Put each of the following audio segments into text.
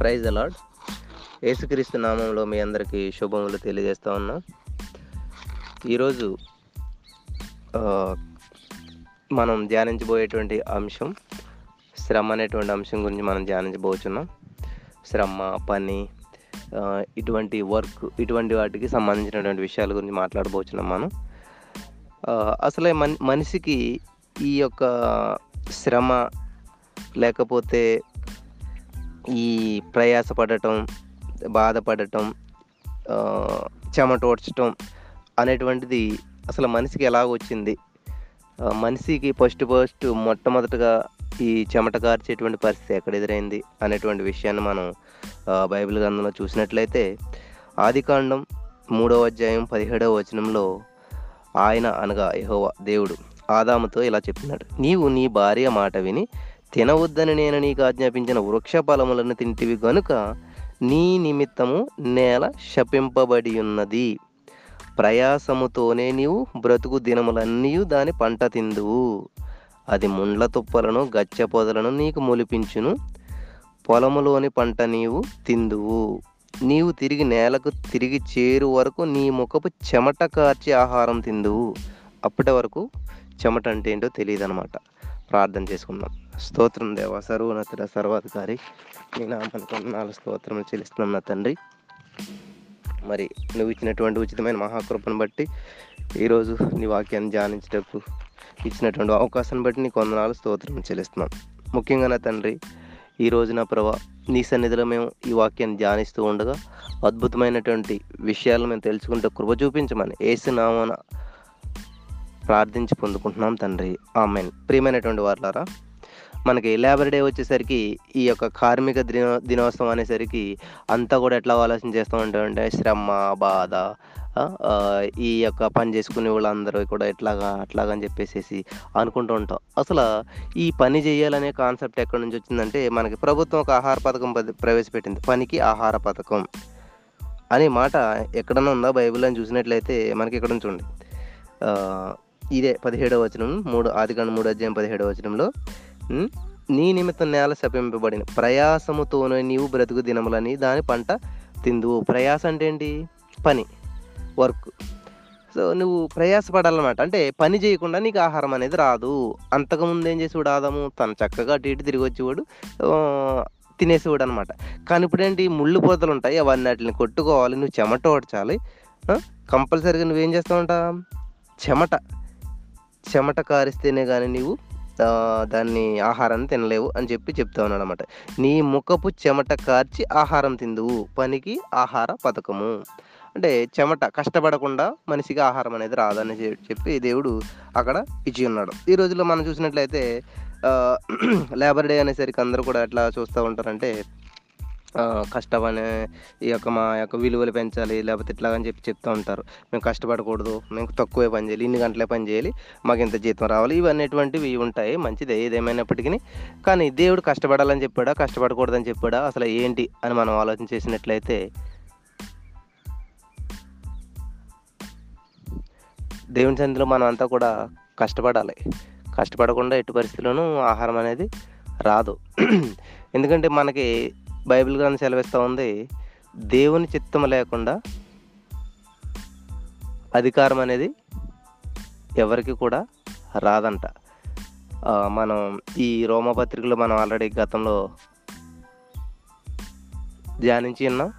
Praise the lord. యేసుక్రీస్తు నామంలో మీ అందరికీ శుభములు తెలియజేస్తూ ఉన్నాం. ఈరోజు మనం ధ్యానించబోయేటువంటి అంశం శ్రమ అనేటువంటి అంశం గురించి మనం ధ్యానించబోతున్నాం. శ్రమ, పని, ఇటువంటి వర్క్, ఇటువంటి వాటికి సంబంధించినటువంటి విషయాల గురించి మాట్లాడబోతున్నాం మనం. అసలే మనిషికి ఈ యొక్క శ్రమ లేకపోతే ఈ ప్రయాసపడటం, బాధపడటం, చెమటోడ్చటం అనేటువంటిది అసలు మనిషికి ఎలాగొచ్చింది? మనిషికి ఫస్ట్ మొట్టమొదటిగా ఈ చెమట కార్చేటువంటి పరిస్థితి ఎక్కడ ఎదురైంది అనేటువంటి విషయాన్ని మనం బైబిల్ గ్రంథంలో చూసినట్లయితే ఆదికాండం 3:17 ఆయన అనగా యెహోవా దేవుడు ఆదాముతో ఇలా చెప్పినాడు, నీవు నీ భార్య మాట విని తినవద్దని నేను నీకు ఆజ్ఞాపించిన వృక్ష ఫలములను తింటివి గనుక నీ నిమిత్తము నేల శపింపబడి ఉన్నది, ప్రయాసముతోనే నీవు బ్రతుకు దినములన్నీ దాని పంట తిందువు, అది ముండ్ల తుప్పలను గచ్చ పొదలను నీకు మొలిపించును, పొలములోని పంట నీవు తిందువు, నీవు తిరిగి నేలకు తిరిగి చేరు వరకు నీ ముఖపు చెమట కార్చి ఆహారం తిందువు. అప్పటి వరకు చెమట అంటే ఏంటో తెలియదు అనమాట. ప్రార్థన చేసుకుందాం. స్తోత్రం దేవా, సర్వోన్నతుడ, సర్వాధికారి, నీ నామానికి వందనాలు, స్తోత్రం చెల్లిస్తున్నాం నా తండ్రి. మరి నువ్వు ఇచ్చినటువంటి ఉచితమైన మహాకృపను బట్టి, ఈరోజు నీ వాక్యాన్ని ధ్యానించటకు ఇచ్చినటువంటి అవకాశాన్ని బట్టి నీకు వందనాలు, స్తోత్రం చెల్లిస్తున్నాం. ముఖ్యంగా నా తండ్రి, ఈరోజు నా ప్రభా, నీ సన్నిధిలో మేము ఈ వాక్యాన్ని ధ్యానిస్తూ ఉండగా అద్భుతమైనటువంటి విషయాలు మేము తెలుసుకుంటూ కృప చూపించమని యేసునామాన ప్రార్థించి పొందుకుంటున్నాం తండ్రి, ఆమేన్. ప్రియమైనటువంటి వారలారా, మనకి లేబర్ డే వచ్చేసరికి, ఈ యొక్క కార్మిక దినోత్సవం అనేసరికి అంతా కూడా ఎట్లా ఆలోచన చేస్తూ ఉంటామంటే శ్రమ, బాధ, ఈ యొక్క పని చేసుకునే వాళ్ళందరూ కూడా అట్లాగా అని చెప్పేసి అనుకుంటూ ఉంటాం. అసలు ఈ పని చేయాలనే కాన్సెప్ట్ ఎక్కడి నుంచి వచ్చిందంటే, మనకి ప్రభుత్వం ఒక ఆహార పథకం ప్రవేశపెట్టింది, పనికి ఆహార పథకం అనే మాట ఎక్కడన్నా ఉందా బైబిల్లో అని చూసినట్లయితే మనకి ఇక్కడ నుంచి చూడండి, ఇదే 17వ వచనం, ఆదికాండం 3:17 నీ నిమిత్తం నేల శపింపబడిన ప్రయాసముతోనే నీవు బ్రతుకు దినములని దాని పంట తిందువు. ప్రయాస అంటే ఏంటి? పని, వర్క్. సో నువ్వు ప్రయాసపడాలన్నమాట. అంటే పని చేయకుండా నీకు ఆహారం అనేది రాదు. అంతకుముందు ఏం చేసేవాడు ఆదాము? తను చక్కగా అటు ఇటు తిరిగి వచ్చేవాడు, తినేసేవాడు అనమాట. కానీ ఇప్పుడేంటి, ముళ్ళు పొదలు ఉంటాయి, అవన్నీ వాటిని కొట్టుకోవాలి, నువ్వు చెమట ఓడ్చాలి, కంపల్సరీగా నువ్వేం చేస్తావు అంట, చెమట కారిస్తేనే కానీ నీవు దాన్ని ఆహారాన్ని తినలేవు అని చెప్తా ఉన్నాడు అనమాట. నీ ముఖపు చెమట కార్చి ఆహారం తిందువు, పనికి ఆహార పథకము. అంటే చెమట, కష్టపడకుండా మనిషికి ఆహారం అనేది రాదని చెప్పి దేవుడు అక్కడ ఇచ్చి ఉన్నాడు. ఈ రోజుల్లో మనం చూసినట్లయితే లేబర్ డే అనేసరికి అందరూ కూడా ఎట్లా చూస్తూ ఉంటారంటే, కష్టపనే ఈ యొక్క మా యొక్క విలువలు పెంచాలి, లేకపోతే ఇట్లాగని చెప్తూ ఉంటారు. మేము కష్టపడకూడదు, మేము తక్కువే పని చేయాలి, ఇన్ని గంటలే పని చేయాలి, మాకు ఇంత జీతం రావాలి, ఇవన్నటువంటివి ఉంటాయి. మంచిదే ఏదేమైనప్పటికీ, కానీ దేవుడు కష్టపడాలని చెప్పాడా, కష్టపడకూడదని చెప్పాడా, అసలు ఏంటి అని మనం ఆలోచన చేసినట్లయితే దేవుని సన్నిధిలో మనం అంతా కూడా కష్టపడాలి. కష్టపడకుండా ఎట్టి పరిస్థితుల్లోనూ ఆహారం అనేది రాదు. ఎందుకంటే మనకి బైబిల్ గ్రంథం సెలవిస్తూ ఉంది, దేవుని చిత్తం లేకుండా అధికారం అనేది ఎవరికి కూడా రాదంట. మనం ఈ రోమాపత్రికలో మనం ఆల్రెడీ గతంలో ధ్యానించి ఉన్నాం.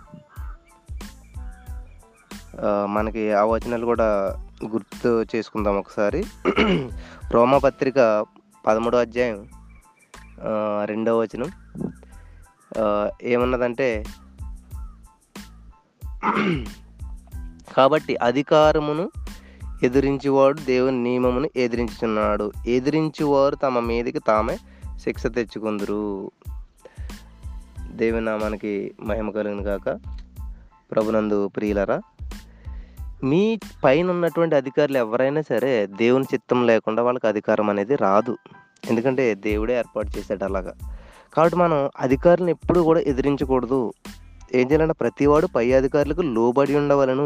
మనకి ఆ వచనాలు కూడా గుర్తు చేసుకుందాం ఒకసారి. రోమాపత్రిక 13:2 ఏమన్నదంటే, కాబట్టి అధికారమును ఎదిరించేవాడు దేవుని నియమమును ఎదిరించుచున్నాడు, ఎదిరించేవారు తమ మీదకి తామే శిక్ష తెచ్చుకుందరు. దేవుని నామానికి మహిమ కలుగును గాక. ప్రభునందు ప్రియులరా, మీ పైన ఉన్నటువంటి అధికారులు ఎవరైనా సరే దేవుని చిత్తం లేకుండా వాళ్ళకి అధికారం అనేది రాదు. ఎందుకంటే దేవుడే ఏర్పాటు చేశాడు అలాగా. కాబట్టి మనం అధికారులను ఎప్పుడూ కూడా ఎదిరించకూడదు. ఏం చేయాలంటే, ప్రతివాడు పై అధికారులకు లోబడి ఉండవాలను.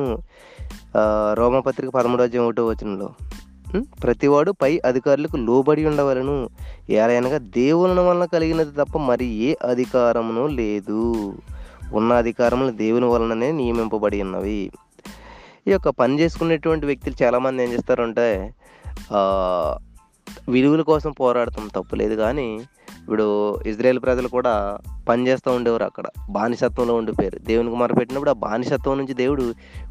రోమాపత్రిక 13:1 ప్రతివాడు పై అధికారులకు లోబడి ఉండవలను, ఏలైనగా దేవుని వలన కలిగినది తప్ప మరి ఏ అధికారమును లేదు. ఉన్న అధికారములు దేవుని వలననే నియమింపబడి ఉన్నవి. ఈ యొక్క పని చేసుకునేటువంటి వ్యక్తులు చాలామంది ఏం చేస్తారంటే విలువల కోసం పోరాడటం తప్పులేదు, కానీ ఇప్పుడు ఇజ్రాయేల్ ప్రజలు కూడా పని చేస్తూ ఉండేవారు, అక్కడ బానిసత్వంలో ఉండిపోయారు. దేవునికి మొరపెట్టినప్పుడు ఆ బానిసత్వం నుంచి దేవుడు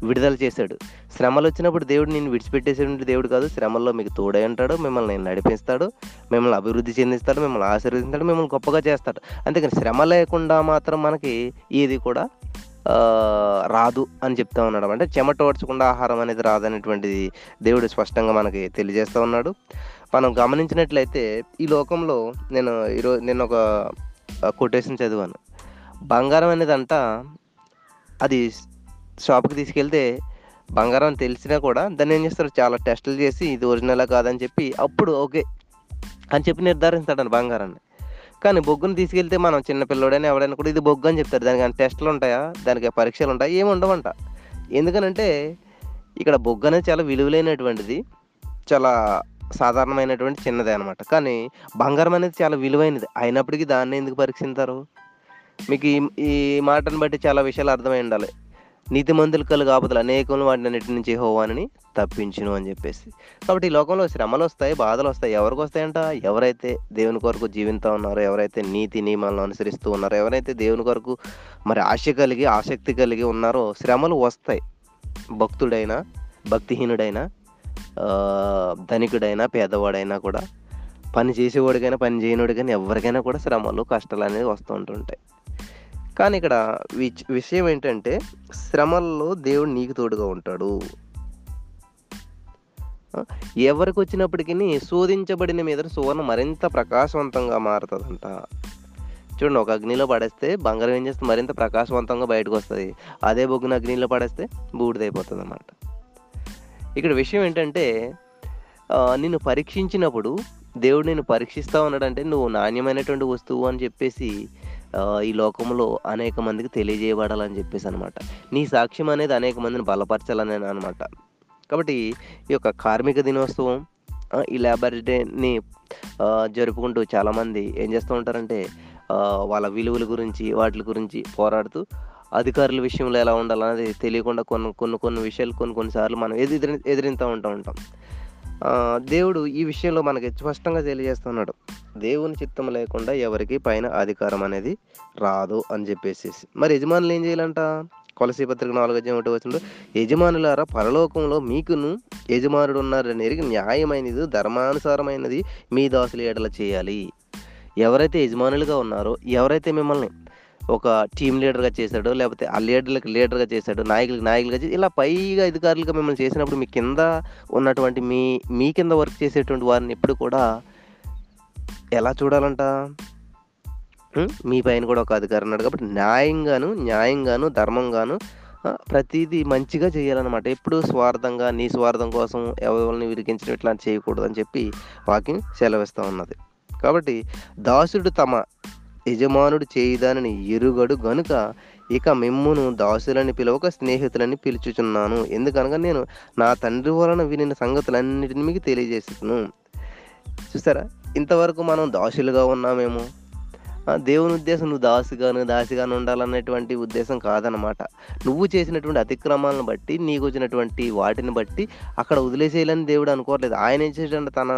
విడుదల చేశాడు. శ్రమలు వచ్చినప్పుడు దేవుడు నిన్ను విడిచిపెట్టేసేటువంటి దేవుడు కాదు, శ్రమల్లో మీకు తోడై ఉంటాడు, మిమ్మల్ని నడిపిస్తాడు, మిమ్మల్ని అభివృద్ధి చెందిస్తాడు, మిమ్మల్ని ఆశీర్వదిస్తాడు, మిమ్మల్ని గొప్పగా చేస్తాడు. అంతేకాని శ్రమ లేకుండా మాత్రం మనకి ఏది కూడా రాదు అని చెప్తా ఉన్నాడు. అంటే చెమట ఓడ్చకుండా ఆహారం అనేది రాదనేటువంటిది దేవుడు స్పష్టంగా మనకి తెలియజేస్తూ ఉన్నాడు. మనం గమనించినట్లయితే ఈ లోకంలో నేను ఒక కొటేషన్ చదివాను. బంగారం అనేది అంట అది షాప్కి తీసుకెళ్తే బంగారం తెలిసినా కూడా దాన్ని ఏం చేస్తారు, చాలా టెస్టులు చేసి ఇది ఒరిజినలా కాదని చెప్పి అప్పుడు ఓకే అని చెప్పి నిర్ధారిస్తాడు బంగారాన్ని. కానీ బొగ్గును తీసుకెళ్తే మనం చిన్నపిల్లడైనా ఎవడైనా కూడా ఇది బొగ్గు అని చెప్తారు. దానికి టెస్టులు ఉంటాయా, దానికి పరీక్షలు ఉంటాయా, ఏమి ఉండవంట. ఎందుకనంటే ఇక్కడ బొగ్గు అనేది చాలా విలువలైనటువంటిది, చాలా సాధారణమైనటువంటి చిన్నదే అనమాట. కానీ బంగారం అనేది చాలా విలువైనది, అయినప్పటికీ దాన్ని ఎందుకు పరీక్షిస్తారు? మీకు ఈ మాటను బట్టి చాలా విషయాలు అర్థమై ఉండాలి. నీతి మందులు కలు కాపుతలు అనేకలు వాటిని అన్నిటి నుంచి యెహోవాని తప్పించును అని చెప్పేసి. కాబట్టి ఈ లోకంలో శ్రమలు వస్తాయి, బాధలు వస్తాయి. ఎవరికి వస్తాయంట? ఎవరైతే దేవుని కొరకు జీవితం ఉన్నారో, ఎవరైతే నీతి నియమాలను అనుసరిస్తూ ఉన్నారో, ఎవరైతే దేవుని కొరకు మరి ఆసక్తి కలిగి ఉన్నారో శ్రమలు వస్తాయి. భక్తుడైనా భక్తిహీనుడైనా, ధనికుడైనా పేదవాడైనా కూడా, పని చేసేవాడికైనా పని చేయనివాడికైనా ఎవరికైనా కూడా శ్రమలు కష్టాలు అనేది వస్తూ ఉంటుంటాయి. కానీ ఇక్కడ విషయం ఏంటంటే శ్రమల్లో దేవుడు నీకు తోడుగా ఉంటాడు. ఎవరికి వచ్చినప్పటికీ శోధించబడిన మీద సువర్ణ మరింత ప్రకాశవంతంగా మారుతుందంట. చూడండి, ఒక అగ్నిలో పడేస్తే బంగారం ఏం చేస్తుంది, మరింత ప్రకాశవంతంగా బయటకు వస్తుంది. అదే బొగ్గున అగ్నిలో పడేస్తే బూడిదైపోతుంది అన్నమాట. ఇక్కడ విషయం ఏంటంటే నిన్ను పరీక్షించినప్పుడు దేవుడు నిన్ను పరీక్షిస్తూ ఉన్నాడంటే నువ్వు నాణ్యమైనటువంటి వస్తువు అని చెప్పేసి ఈ లోకంలో అనేక మందికి తెలియజేయబడాలని చెప్పేసి అనమాట. నీ సాక్ష్యం అనేది అనేక మందిని బలపరచాలని అనమాట. కాబట్టి ఈ యొక్క కార్మిక దినోత్సవం, ఈ లేబర్ డేని జరుపుకుంటూ చాలామంది ఏం చేస్తూ ఉంటారంటే వాళ్ళ విలువల గురించి వాటి గురించి పోరాడుతూ అధికారుల విషయంలో ఎలా ఉండాలనేది తెలియకుండా కొన్ని విషయాలు కొన్నిసార్లు మనం ఎదిరింతూ ఉంటాం. దేవుడు ఈ విషయంలో మనకి స్పష్టంగా తెలియజేస్తున్నాడు, దేవుని చిత్తం లేకుండా ఎవరికి పైన అధికారం అనేది రాదు అని చెప్పేసి. మరి యజమానులు ఏం చేయాలంట? కొలసీ పత్రిక 4:1 యజమానులారా పరలోకంలో మీకును యజమానుడు ఉన్నారని ఎరిగి న్యాయమైనది ధర్మానుసారమైనది మీ దాసుల ఎడల చేయాలి. ఎవరైతే యజమానులుగా ఉన్నారో, ఎవరైతే మిమ్మల్ని ఒక టీం లీడర్గా చేశాడు, లేకపోతే ఆ లీడర్లకు లీడర్గా చేశాడు, నాయకులుగా చేసి ఇలా పైగా అధికారులుగా మిమ్మల్ని చేసినప్పుడు మీ కింద ఉన్నటువంటి మీ కింద వర్క్ చేసేటువంటి వారిని ఎప్పుడు కూడా ఎలా చూడాలంట? మీ పైన కూడా ఒక అధికారి ఉన్నాడు కాబట్టి న్యాయంగాను ధర్మంగాను ప్రతిదీ మంచిగా చేయాలన్నమాట. ఎప్పుడు స్వార్థంగా నీ స్వార్థం కోసం ఎవరిని విరిగించడం ఇట్లా చేయకూడదు అని చెప్పి వాక్యం సెలవిస్తూ ఉన్నది. కాబట్టి దాసుడు తమ యజమానుడు చేయుదానని ఎరుగడు గనుక ఇక మిమ్మును దాసులని పిలవక స్నేహితులని పిలుచుచున్నాను, ఎందుకనగా నేను నా తండ్రి వలన వినిన సంగతులన్నిటిని మీకు తెలియజేస్తున్నాను. చూసారా, ఇంతవరకు మనం దాసులుగా ఉన్నామేమో, దేవుని ఉద్దేశం నువ్వు దాసిగాను ఉండాలనేటువంటి ఉద్దేశం కాదనమాట. నువ్వు చేసినటువంటి అతిక్రమాలను బట్టి, నీకు వచ్చినటువంటి వాటిని బట్టి అక్కడ వదిలేసేయాలని దేవుడు అనుకోవట్లేదు. ఆయన ఏం చేసాడంటే తన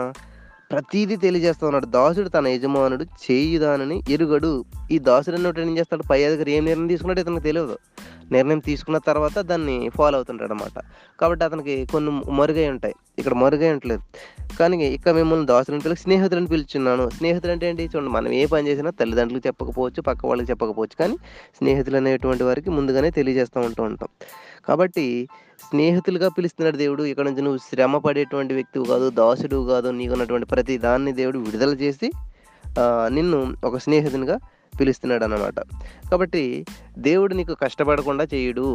ప్రతీది తెలియజేస్తూ ఉన్నాడు. దాసుడు తన యజమానుడు చేయుదానని ఎరుగడు. ఈ దాసుడు అన్నట్టు ఏం చేస్తాడు? పై దగ్గర ఏం నిర్ణయం తీసుకున్నాడో ఇతనికి తెలియదు. నిర్ణయం తీసుకున్న తర్వాత దాన్ని ఫాలో అవుతుంటాడు అనమాట. కాబట్టి అతనికి కొన్ని మరుగై ఉంటాయి, ఇక్కడ మరుగై ఉండలేదు. కానీ ఇక మిమ్మల్ని దాసులను పిలిచి స్నేహితులను పిలుచున్నాను. స్నేహితులు అంటే ఏంటి? చూడండి, మనం ఏ పని చేసినా తల్లిదండ్రులకు చెప్పకపోవచ్చు, పక్క వాళ్ళకి చెప్పకపోవచ్చు, కానీ స్నేహితులు అనేటువంటి వారికి ముందుగానే తెలియజేస్తూ ఉంటాం. కాబట్టి స్నేహితులుగా పిలుస్తున్నాడు దేవుడు. ఇక్కడ నుంచి నువ్వు శ్రమ పడేటువంటి వ్యక్తివు కాదు, దాసుడు కాదు. నీకున్నటువంటి ప్రతి దాన్ని దేవుడు విడుదల చేసి నిన్ను ఒక స్నేహితునిగా పిలుస్తున్నాడు అన్నమాట. కాబట్టి దేవుడు నీకు కష్టపడకుండా చేయుడు.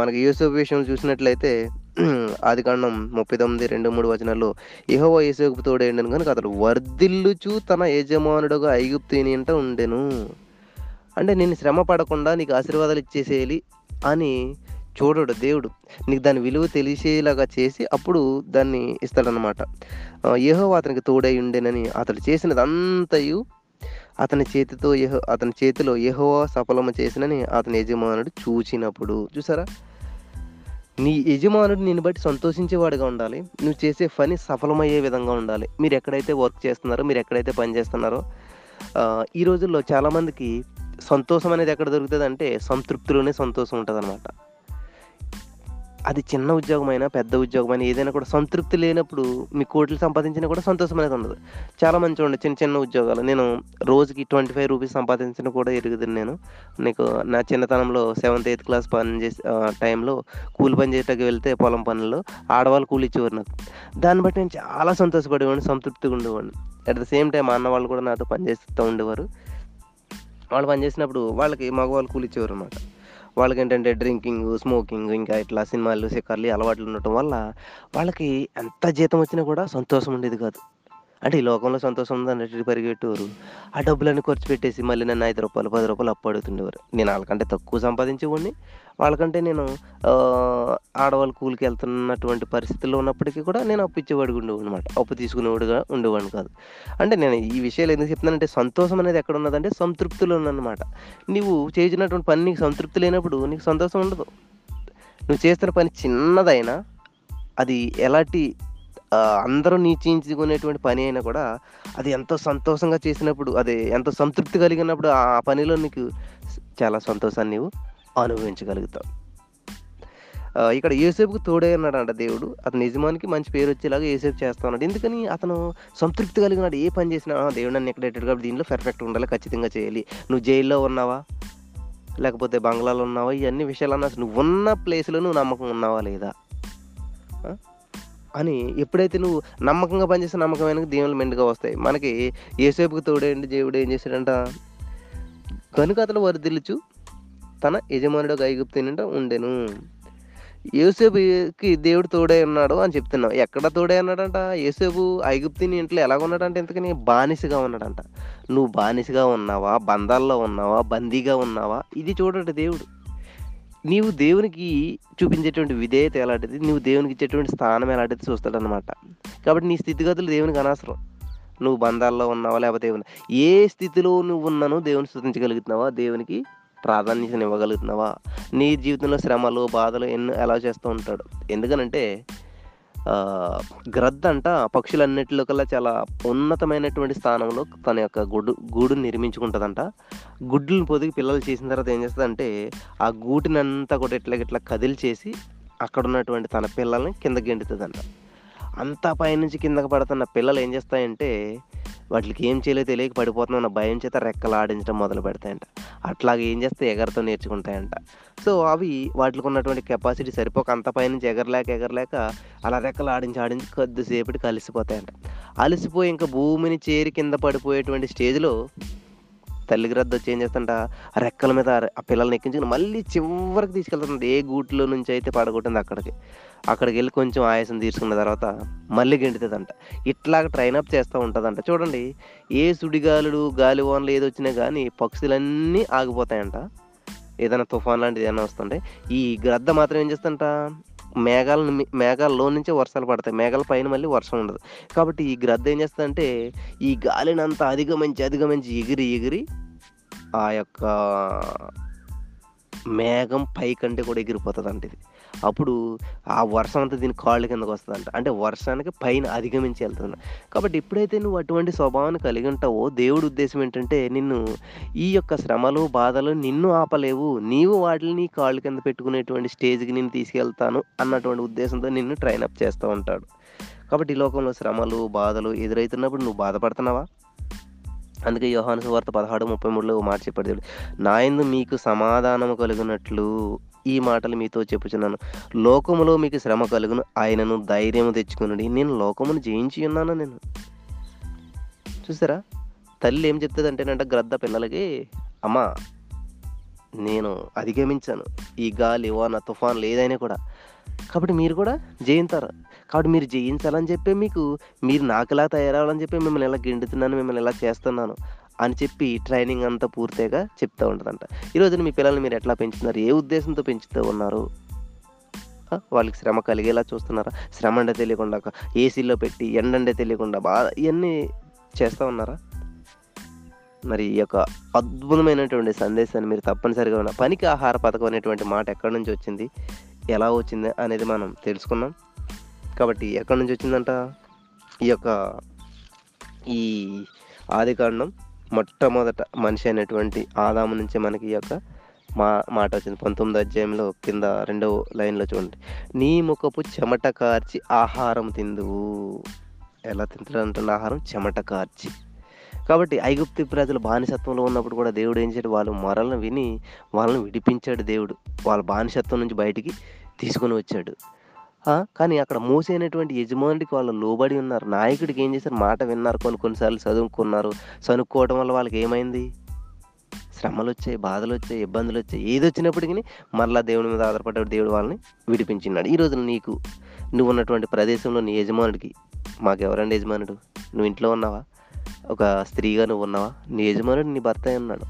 మనకి యూసుఫ్ విషయం చూసినట్లయితే ఆదికాండం 39:2-3 యెహోవా యూసుఫుకు తోడైండెను కనుక అతడు వర్ధిల్లుచు తన యజమానుడుగా ఐగుప్తుని అంట ఉండెను. అంటే నేను శ్రమ పడకుండా నీకు ఆశీర్వాదాలు ఇచ్చేసేయాలి అని చూడడు దేవుడు, నీకు దాని విలువ తెలిసేలాగా చేసి అప్పుడు దాన్ని ఇస్తాడనమాట. యెహోవా అతనికి తోడై ఉండేనని అతడు చేసినదంతయు అతని చేతిలో యెహోవా సఫలము చేసినని అతని యజమానుడు చూచినప్పుడు. చూసారా, నీ యజమానుడు నిన్ను బట్టి సంతోషించేవాడిగా ఉండాలి, నువ్వు చేసే పని సఫలమయ్యే విధంగా ఉండాలి. మీరు ఎక్కడైతే వర్క్ చేస్తున్నారో, మీరు ఎక్కడైతే పని చేస్తున్నారో, ఈ రోజుల్లో చాలామందికి సంతోషం అనేది ఎక్కడ దొరుకుతుంది అంటే సంతృప్తిలోనే సంతోషం ఉంటుంది అనమాట. అది చిన్న ఉద్యోగమైనా పెద్ద ఉద్యోగమైనా ఏదైనా కూడా సంతృప్తి లేనప్పుడు మీ కోట్లు సంపాదించినా కూడా సంతోషం అనేది ఉండదు. చాలామంది చూడండి, చిన్న చిన్న ఉద్యోగాలు, నేను రోజుకి 25 రూపీస్ సంపాదించిన కూడా ఎరుగుతుంది. నేను నీకు నా చిన్నతనంలో 7th 8th క్లాస్ పనిచేసే టైంలో కూలి పని చేసేటకి వెళ్తే పొలం పనుల్లో ఆడవాళ్ళు కూలి ఇచ్చేవారు నాకు. దాన్ని బట్టి నేను చాలా సంతోషపడేవాడిని, సంతృప్తిగా ఉండేవాడిని. అట్ ద సేమ్ టైం మా అన్న వాళ్ళు కూడా నాతో పనిచేస్తూ ఉండేవారు. వాళ్ళు పనిచేసినప్పుడు వాళ్ళకి మగవాళ్ళు కూలి ఇచ్చేవారు అన్నమాట. వాళ్ళకి ఏంటంటే డ్రింకింగ్, స్మోకింగ్, ఇంకా ఇట్లా సినిమాలు, సిక్కర్లు అలవాట్లు ఉండటం వల్ల వాళ్ళకి ఎంత జీతం వచ్చినా కూడా సంతోషం ఉండేది కాదు. అంటే ఈ లోకంలో సంతోషం ఉందన్నట్టు పరిగెట్టేవారు. ఆ డబ్బులన్నీ ఖర్చు పెట్టేసి మళ్ళీ నన్ను 5 రూపాయలు 10 రూపాయలు అప్పు అడుగుతుండేవారు. నేను వాళ్ళకంటే తక్కువ సంపాదించేవాడిని, వాళ్ళకంటే నేను ఆడవాళ్ళు కూలికి వెళ్తున్నటువంటి పరిస్థితుల్లో ఉన్నప్పటికీ కూడా నేను అప్పు ఇచ్చేవాడికి ఉండేవాడు అనమాట, అప్పు తీసుకునేవాడుగా ఉండేవాడిని కాదు. అంటే నేను ఈ విషయాలు ఎందుకు చెప్తున్నానంటే సంతోషం అనేది ఎక్కడ ఉన్నదంటే సంతృప్తిలో ఉన్నమాట. నువ్వు చేసినటువంటి పని నీకు సంతృప్తి లేనప్పుడు నీకు సంతోషం ఉండదు. నువ్వు చేస్తున్న పని చిన్నదైనా, అది ఎలాంటి అందరూ నీచించుకునేటువంటి పని అయినా కూడా, అది ఎంతో సంతోషంగా చేసినప్పుడు, అది ఎంతో సంతృప్తి కలిగినప్పుడు ఆ పనిలో నీకు చాలా సంతోషాన్ని నీవు అనుభవించగలుగుతావు. ఇక్కడ యోసేపుకు తోడే అన్నాడంట దేవుడు, అతని యజమానికి మంచి పేరు వచ్చేలాగా యోసేపు చేస్తా ఉన్నాడు. ఎందుకని అతను సంతృప్తి కలిగినాడు. ఏ పని చేసినా దేవుడు నన్ను ఎక్కడెట్టాడు కాబట్టి దీంట్లో పర్ఫెక్ట్గా ఉండాలి, ఖచ్చితంగా చేయాలి. నువ్వు జైల్లో ఉన్నావా, లేకపోతే బంగ్లాలో ఉన్నావా, ఇవన్నీ విషయాలు అన్నా అసలు నువ్వున్న ప్లేస్లో నువ్వు నమ్మకం ఉన్నావా లేదా అని. ఎప్పుడైతే నువ్వు నమ్మకంగా పనిచేస్తే నమ్మకమైన దేవుళ్ళు మెండుగా వస్తాయి. మనకి యోసేపుకు తోడేంటి దేవుడు ఏం చేశాడంట, కనుక అతను వరదిల్లుచు తన యజమానుడు ఐగుప్తు నింట ఉండెను. యోసేపుకి దేవుడు తోడే ఉన్నాడు అని చెప్తున్నావు. ఎక్కడ తోడే అన్నాడంట? యోసేపు ఐగుప్తిని ఇంట్లో ఎలాగ ఉన్నాడంటే ఇంతకని బానిసగా ఉన్నాడంట. నువ్వు బానిసగా ఉన్నావా, బంధాల్లో ఉన్నావా, బందీగా ఉన్నావా, ఇది చూడండి దేవుడు. నీవు దేవునికి చూపించేటువంటి విధేయత ఎలాంటిది, నువ్వు దేవునికి ఇచ్చేటువంటి స్థానం ఎలాంటిది చూస్తాడనమాట. కాబట్టి నీ స్థితిగతులు దేవునికి అనవసరం. నువ్వు బంధాల్లో ఉన్నావా, లేకపోతే ఏ స్థితిలో నువ్వు ఉన్నానో దేవుని స్తుతించగలుగుతున్నావా, దేవునికి ప్రాధాన్యతను ఇవ్వగలుగుతున్నావా. నీ జీవితంలో శ్రమలు, బాధలు ఎన్నో అలా చేస్తూ ఉంటాడు. ఎందుకనంటే గ్రద్ద అంట పక్షులన్నిటిలో కల్లా చాలా ఉన్నతమైనటువంటి స్థానంలో తన యొక్క గూడుని నిర్మించుకుంటుందంట. గుడ్లను పొదిగి పిల్లలు చేసిన తర్వాత ఏం చేస్తుందంటే ఆ గూటినంతా కూడా ఇట్లా కదిలిచేసి అక్కడ ఉన్నటువంటి తన పిల్లల్ని కింద గెండుతుందంట. అంతా పైనుంచి కిందకు పడుతున్న పిల్లలు ఏం చేస్తాయంటే వాటికి ఏం చేయలేదు తెలియక పడిపోతున్నా భయం చేత రెక్కలు ఆడించడం మొదలు పెడతాయంట. అట్లాగే ఏం చేస్తే ఎగరతో నేర్చుకుంటాయంట. సో అవి వాటికి ఉన్నటువంటి కెపాసిటీ సరిపోక అంత పైనుంచి ఎగరలేక అలా రెక్కలు ఆడించి కొద్దిసేపటికి అలసిపోతాయంట. అలసిపోయి ఇంకా భూమిని చేరి కింద పడిపోయేటువంటి స్టేజ్లో తల్లి గ్రద్ద వచ్చి ఏం చేస్తుంట రెక్కల మీద ఆ పిల్లల్ని ఎక్కించుకుని మళ్ళీ చివరికి తీసుకెళ్తుంట. ఏ గూట్లో నుంచి అయితే పడగొట్టింది అక్కడికి వెళ్ళి కొంచెం ఆయాసం తీసుకున్న తర్వాత మళ్ళీ గెంటుతుందంట. ఇట్లా ట్రైనప్ చేస్తూ ఉంటుందంట. చూడండి, ఏ సుడిగాలుడు, గాలివానలు ఏది వచ్చినా కానీ పక్షులన్నీ ఆగిపోతాయంట. ఏదైనా తుఫాన్ లాంటిది ఏమైనా వస్తుంటే ఈ గ్రద్ద మాత్రం ఏం చేస్తుంట, మేఘాల్లో నుంచే వర్షాలు పడతాయి, మేఘాల పైన మళ్ళీ వర్షం ఉండదు. కాబట్టి ఈ గ్రద్ద ఏం చేస్తుందంటే ఈ గాలిని అంతా అధిగమించి ఎగిరి ఆ యొక్క మేఘం పైకంటే కూడా ఎగిరిపోతుందంట. ఇది అప్పుడు ఆ వర్షం అంతా దీని కాళ్ళ కిందకు వస్తుందంట. అంటే వర్షానికి పైన అధిగమించి వెళ్తుంది. కాబట్టి ఎప్పుడైతే నువ్వు అటువంటి స్వభావాన్ని కలిగి ఉంటావో దేవుడి ఉద్దేశం ఏంటంటే నిన్ను ఈ యొక్క శ్రమలు, బాధలు నిన్ను ఆపలేవు, నీవు వాటిని కాళ్ళ కింద పెట్టుకునేటువంటి స్టేజ్కి నేను తీసుకెళ్తాను అన్నటువంటి ఉద్దేశంతో నిన్ను ట్రైనప్ చేస్తూ ఉంటాడు. కాబట్టి ఈ లోకంలో శ్రమలు, బాధలు ఎదురవుతున్నప్పుడు నువ్వు బాధపడుతున్నావా? అందుకే యోహాను సువార్త 16:33 మాట చెప్పాడు దేవుడు, నాయందు మీకు సమాధానము కలుగునట్లు ఈ మాటలు మీతో చెప్పుచున్నాను, లోకములో మీకు శ్రమ కలుగును, ఆయనను ధైర్యము తెచ్చుకుని నేను లోకమును జయించి ఉన్నాను. నేను చూసారా, తల్లి ఏం చెప్తుంది అంటేనంట గ్రద్ద పిల్లలకి, అమ్మా నేను అధిగమించాను ఈ గాలి, వాన, తుఫాన్లు ఏదైనా కూడా, కాబట్టి మీరు కూడా జయించారు. కాబట్టి మీరు జయించాలని చెప్పి మీరు నాకులా తయారవ్వాలని చెప్పి మిమ్మల్ని ఎలా గిండుతున్నాను, మిమ్మల్ని ఎలా చేస్తున్నాను అని చెప్పి ట్రైనింగ్ అంతా పూర్తిగా చెప్తూ ఉంటుందంట. ఈరోజు మీ పిల్లల్ని మీరు ఎట్లా పెంచుతున్నారు, ఏ ఉద్దేశంతో పెంచుతూ ఉన్నారు, వాళ్ళకి శ్రమ కలిగేలా చూస్తున్నారా? శ్రమ అంటే తెలియకుండా ఏసీలో పెట్టి ఎండంటే తెలియకుండా బాగా ఇవన్నీ చేస్తూ ఉన్నారా? మరి ఈ యొక్క అద్భుతమైనటువంటి సందేశాన్ని మీరు తప్పనిసరిగా ఉన్న పనికి ఆహార పథకం అనేటువంటి మాట ఎక్కడి నుంచి వచ్చింది, ఎలా వచ్చింది అనేది మనం తెలుసుకున్నాం. కాబట్టి ఎక్కడి నుంచి వచ్చిందంట? ఈ యొక్క ఈ ఆదికాండం మొట్టమొదట మనిషి అనేటువంటి ఆదాము నుంచే మనకి ఈ యొక్క మాట వచ్చింది. 19వ అధ్యాయంలో కింద 2వ లైన్లో చూడండి, నీ ముఖపు చెమట కార్చి ఆహారం తిందువు. ఎలా తింటాడంటే ఆహారం చెమట కార్చి. కాబట్టి ఐగుప్తు ప్రజలు బానిసత్వంలో ఉన్నప్పుడు కూడా దేవుడు ఏం చేయడు, వాళ్ళు మొరలను విని వాళ్ళని విడిపించాడు దేవుడు, వాళ్ళ బానిసత్వం నుంచి బయటికి తీసుకొని వచ్చాడు. కానీ అక్కడ మోసే అనేటువంటి యజమానుడికి వాళ్ళు లోబడి ఉన్నారు. నాయకుడికి ఏం చేశారు, మాట విన్నారు, కొన్నిసార్లు చదువుకున్నారు. చనుక్కోవడం వల్ల వాళ్ళకి ఏమైంది, శ్రమలు వచ్చాయి, బాధలు వచ్చాయి, ఇబ్బందులు వచ్చాయి. ఏది వచ్చినప్పటికీ మరలా దేవుడి మీద ఆధారపడ్డ దేవుడు వాళ్ళని విడిపించినాడు. ఈరోజు నీకు నువ్వు ఉన్నటువంటి ప్రదేశంలో నీ యజమానుడికి, మాకు ఎవరండి యజమానుడు? నువ్వు ఇంట్లో ఉన్నావా? ఒక స్త్రీగా నువ్వు ఉన్నావా? నీ యజమానుడు నీ భర్త ఉన్నాడు.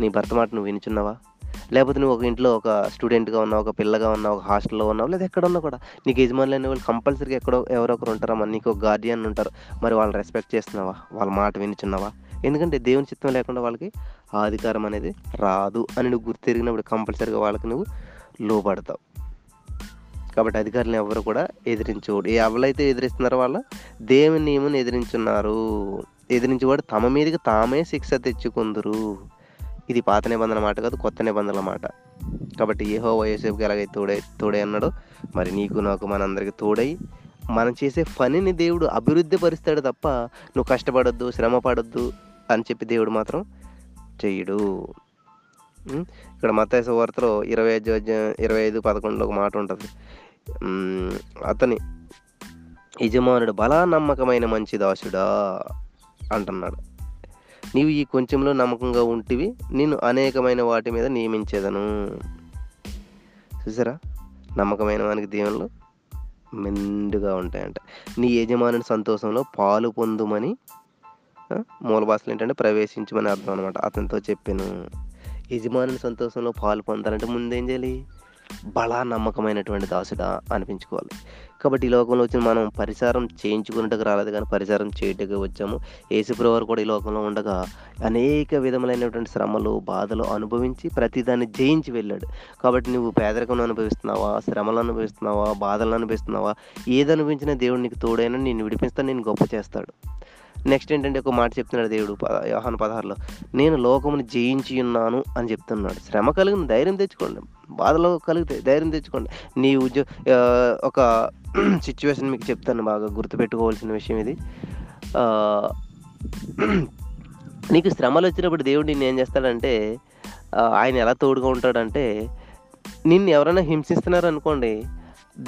నీ భర్త మాట నువ్వు వినుచున్నావా? లేకపోతే నువ్వు ఒక ఇంట్లో ఒక స్టూడెంట్గా ఉన్నావు, ఒక పిల్లగా ఉన్నావు, ఒక హాస్టల్లో ఉన్నావు, లేదా ఎక్కడ ఉన్నా కూడా నీకు యజమానులు అనే వాళ్ళు కంపల్సరీగా ఎక్కడో ఎవరొకరు ఉంటారా? మరి నీకు ఒక గార్డియన్ ఉంటారు. మరి వాళ్ళని రెస్పెక్ట్ చేస్తున్నావా? వాళ్ళ మాట వినుచున్నావా? ఎందుకంటే దేవుని చిత్తం లేకుండా వాళ్ళకి ఆ అధికారం అనేది రాదు అని నువ్వు గుర్తెరిగినప్పుడు కంపల్సరీగా వాళ్ళకి నువ్వు లోబడతావు. కాబట్టి అధికారులను ఎవరు కూడా ఎదిరించకూడదు. ఎవరైతే ఎదిరిస్తున్నారో వాళ్ళు దేవుని నియమం ఎదిరించున్నారు. ఎదిరించేవాడు తమ మీదకి తామే శిక్ష తెచ్చుకుందరు. ఇది పాత నిబంధన మాట కాదు, కొత్త నిబంధనల మాట. కాబట్టి యెహోవా యోసేపుకి ఎలాగైతే తోడే అన్నాడో, మరి నీకు నాకు మనందరికీ తోడై మనం చేసే పనిని దేవుడు అభివృద్ధి పరుస్తాడు తప్ప నువ్వు కష్టపడొద్దు, శ్రమ పడొద్దు అని చెప్పి దేవుడు మాత్రం చెయ్యడు. ఇక్కడ మత్తయి సువార్తలో 25:11 ఒక మాట ఉంటుంది, అతని యజమానుడు బలా నమ్మకమైన మంచి దాసుడా అంటున్నాడు, నీవు ఈ కొంచెంలో నమ్మకంగా ఉంటివి, నేను అనేకమైన వాటి మీద నియమించేదను. చూసారా, నమ్మకమైన వానికి దేవుళ్ళు మెండుగా ఉంటాయంట. నీ యజమానుని సంతోషంలో పాలు పొందుమని, మూల భాషలు ఏంటంటే ప్రవేశించమని అర్థం అనమాట. అతనితో చెప్పాను, యజమానుని సంతోషంలో పాలు పొందాలంటే ముందేం చేయాలి, బలా నమ్మకమైనటువంటి దాసుడా అనిపించుకోవాలి. కాబట్టి ఈ లోకంలో వచ్చి మనం పరిసారం చేయించుకున్నట్టుగా రాలేదు, కానీ పరిసారం చేయటకు వచ్చాము. యేసుప్రభు వారు కూడా ఈ లోకంలో ఉండగా అనేక విధములైనటువంటి శ్రమలు, బాధలు అనుభవించి ప్రతిదాన్ని జయించి వెళ్ళాడు. కాబట్టి నువ్వు పేదరికం అనుభవిస్తున్నావా, శ్రమలు అనుభవిస్తున్నావా, బాధలు అనుభవిస్తున్నావా, ఏది అనుభవించినా దేవుడు నీకు తోడైనా నేను విడిపిస్తాను, నేను గొప్ప చేస్తాడు. నెక్స్ట్ ఏంటంటే, ఒక మాట చెప్తున్నాడు దేవుడు యోహాను 16లో, నేను లోకమును జయించి ఉన్నాను అని చెప్తున్నాడు. శ్రమ కలిగిన ధైర్యం తెచ్చుకోండి, బాధలో కలిగితే ధైర్యం తెచ్చుకోండి. నీ ఒక సిచ్యువేషన్ మీకు చెప్తాను, బాగా గుర్తుపెట్టుకోవాల్సిన విషయం ఇది. నీకు శ్రమలు వచ్చినప్పుడు దేవుడు నిన్ను ఏం చేస్తాడంటే, ఆయన ఎలా తోడుగా ఉంటాడంటే, నిన్ను ఎవరైనా హింసిస్తున్నారు అనుకోండి,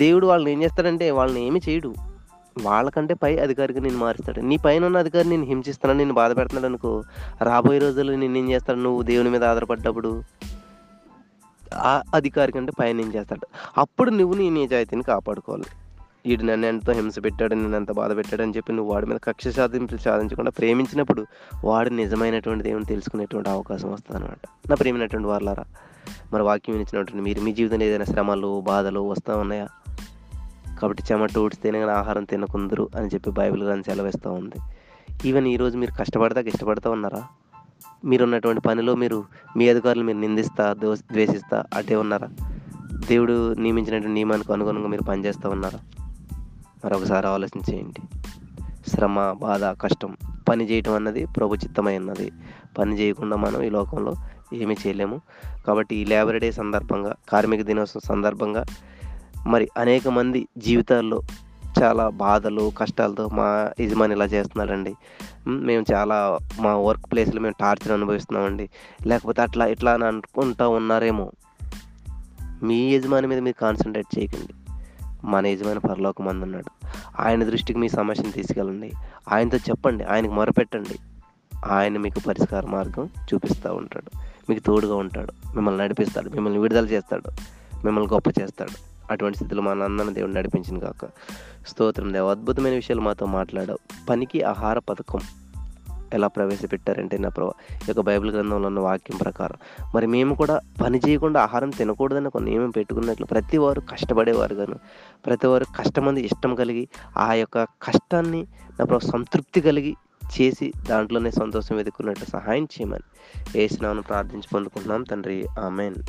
దేవుడు వాళ్ళని ఏం చేస్తాడంటే వాళ్ళని ఏమీ చేయడు, వాళ్ళకంటే పై అధికారికి నేను మారుస్తాడు. నీ పైన ఉన్న అధికారి నేను హింసిస్తున్నాను, నేను బాధ పెడుతున్నాడు అనుకో, రాబోయే రోజుల్లో నేనేం చేస్తాడు, నువ్వు దేవుని మీద ఆధారపడ్డప్పుడు ఆ అధికారి కంటే పైన ఏం చేస్తాడు, అప్పుడు నువ్వు నీ నిజాయితీని కాపాడుకోవాలి. వీడు నన్ను ఎంతో హింస పెట్టాడు, నేను ఎంత బాధ పెట్టాడని చెప్పి నువ్వు వాడి మీద కక్ష సాధింపులు సాధించకుండా ప్రేమించినప్పుడు వాడు నిజమైనటువంటి దేవుని తెలుసుకునేటువంటి అవకాశం వస్తుంది అనమాట. నా ప్రేమైనటువంటి వాళ్ళారా, మరి వాక్యం ఇచ్చినటువంటి మీరు మీ జీవితంలో ఏదైనా శ్రమలు, బాధలు వస్తూ ఉన్నాయా? కాబట్టి చెమట ఊడిస్తేనే కానీ ఆహారం తినకుందరు అని చెప్పి బైబిల్ గ్రంథం సెలవిస్తూ ఉంది. ఈవెన్ ఈరోజు మీరు కష్టపడతా ఇష్టపడుతూ ఉన్నారా? మీరున్నటువంటి పనిలో మీరు మీ అధికారులు మీరు నిందిస్తా, ద్వేషిస్తా అటే ఉన్నారా? దేవుడు నియమించినటువంటి నియమానికి అనుగుణంగా మీరు పనిచేస్తూ ఉన్నారా? మరొకసారి ఆలోచన చేయండి. శ్రమ, బాధ, కష్టం, పని చేయటం అన్నది ప్రభుచిత్తమై ఉన్నది. పని చేయకుండా మనం ఈ లోకంలో ఏమీ చేయలేము. కాబట్టి ఈ లేబర్ డే సందర్భంగా, కార్మిక దినోత్సవం సందర్భంగా మరి అనేక మంది జీవితాల్లో చాలా బాధలు, కష్టాలతో మా యజమాని ఇలా చేస్తున్నాడండి, మేము చాలా మా వర్క్ ప్లేస్లో మేము టార్చర్ అనుభవిస్తున్నామండి, లేకపోతే అట్లా ఇట్లా అని అనుకుంటూ ఉన్నారేమో. మీ యజమాని మీద మీరు కాన్సన్ట్రేట్ చేయకండి. మన యజమాని పరలోకం మంది ఉన్నాడు. ఆయన దృష్టికి మీ సమస్యను తీసుకెళ్ళండి, ఆయనతో చెప్పండి, ఆయనకు మొరపెట్టండి. ఆయన మీకు పరిష్కార మార్గం చూపిస్తూ ఉంటాడు, మీకు తోడుగా ఉంటాడు, మిమ్మల్ని నడిపిస్తాడు, మిమ్మల్ని విడుదల చేస్తాడు, మిమ్మల్ని గొప్ప చేస్తాడు. అటువంటి స్థితిలో మా నాన్న దేవుడు నడిపించింది కాక స్తోత్రం దేవ. అద్భుతమైన విషయాలు మాతో మాట్లాడావు. పనికి ఆహార పథకం ఎలా ప్రవేశపెట్టారంటే నా ప్రభు ఈ యొక్క బైబిల్ గ్రంథంలో ఉన్న వాక్యం ప్రకారం మరి మేము కూడా పని చేయకుండా ఆహారం తినకూడదని ఒక నియమం పెట్టుకున్నట్లు ప్రతి వారు కష్టపడేవారు గాను ప్రతి వారు కష్టమంది ఇష్టం కలిగి ఆ యొక్క కష్టాన్ని నా ప్రభు సంతృప్తి కలిగి చేసి దాంట్లోనే సంతోషం వెతుక్కున్నట్లు సహాయం చేయమని యేసు నామమున ప్రార్థించి పొందుకుంటున్నాం తండ్రి, ఆమేన్.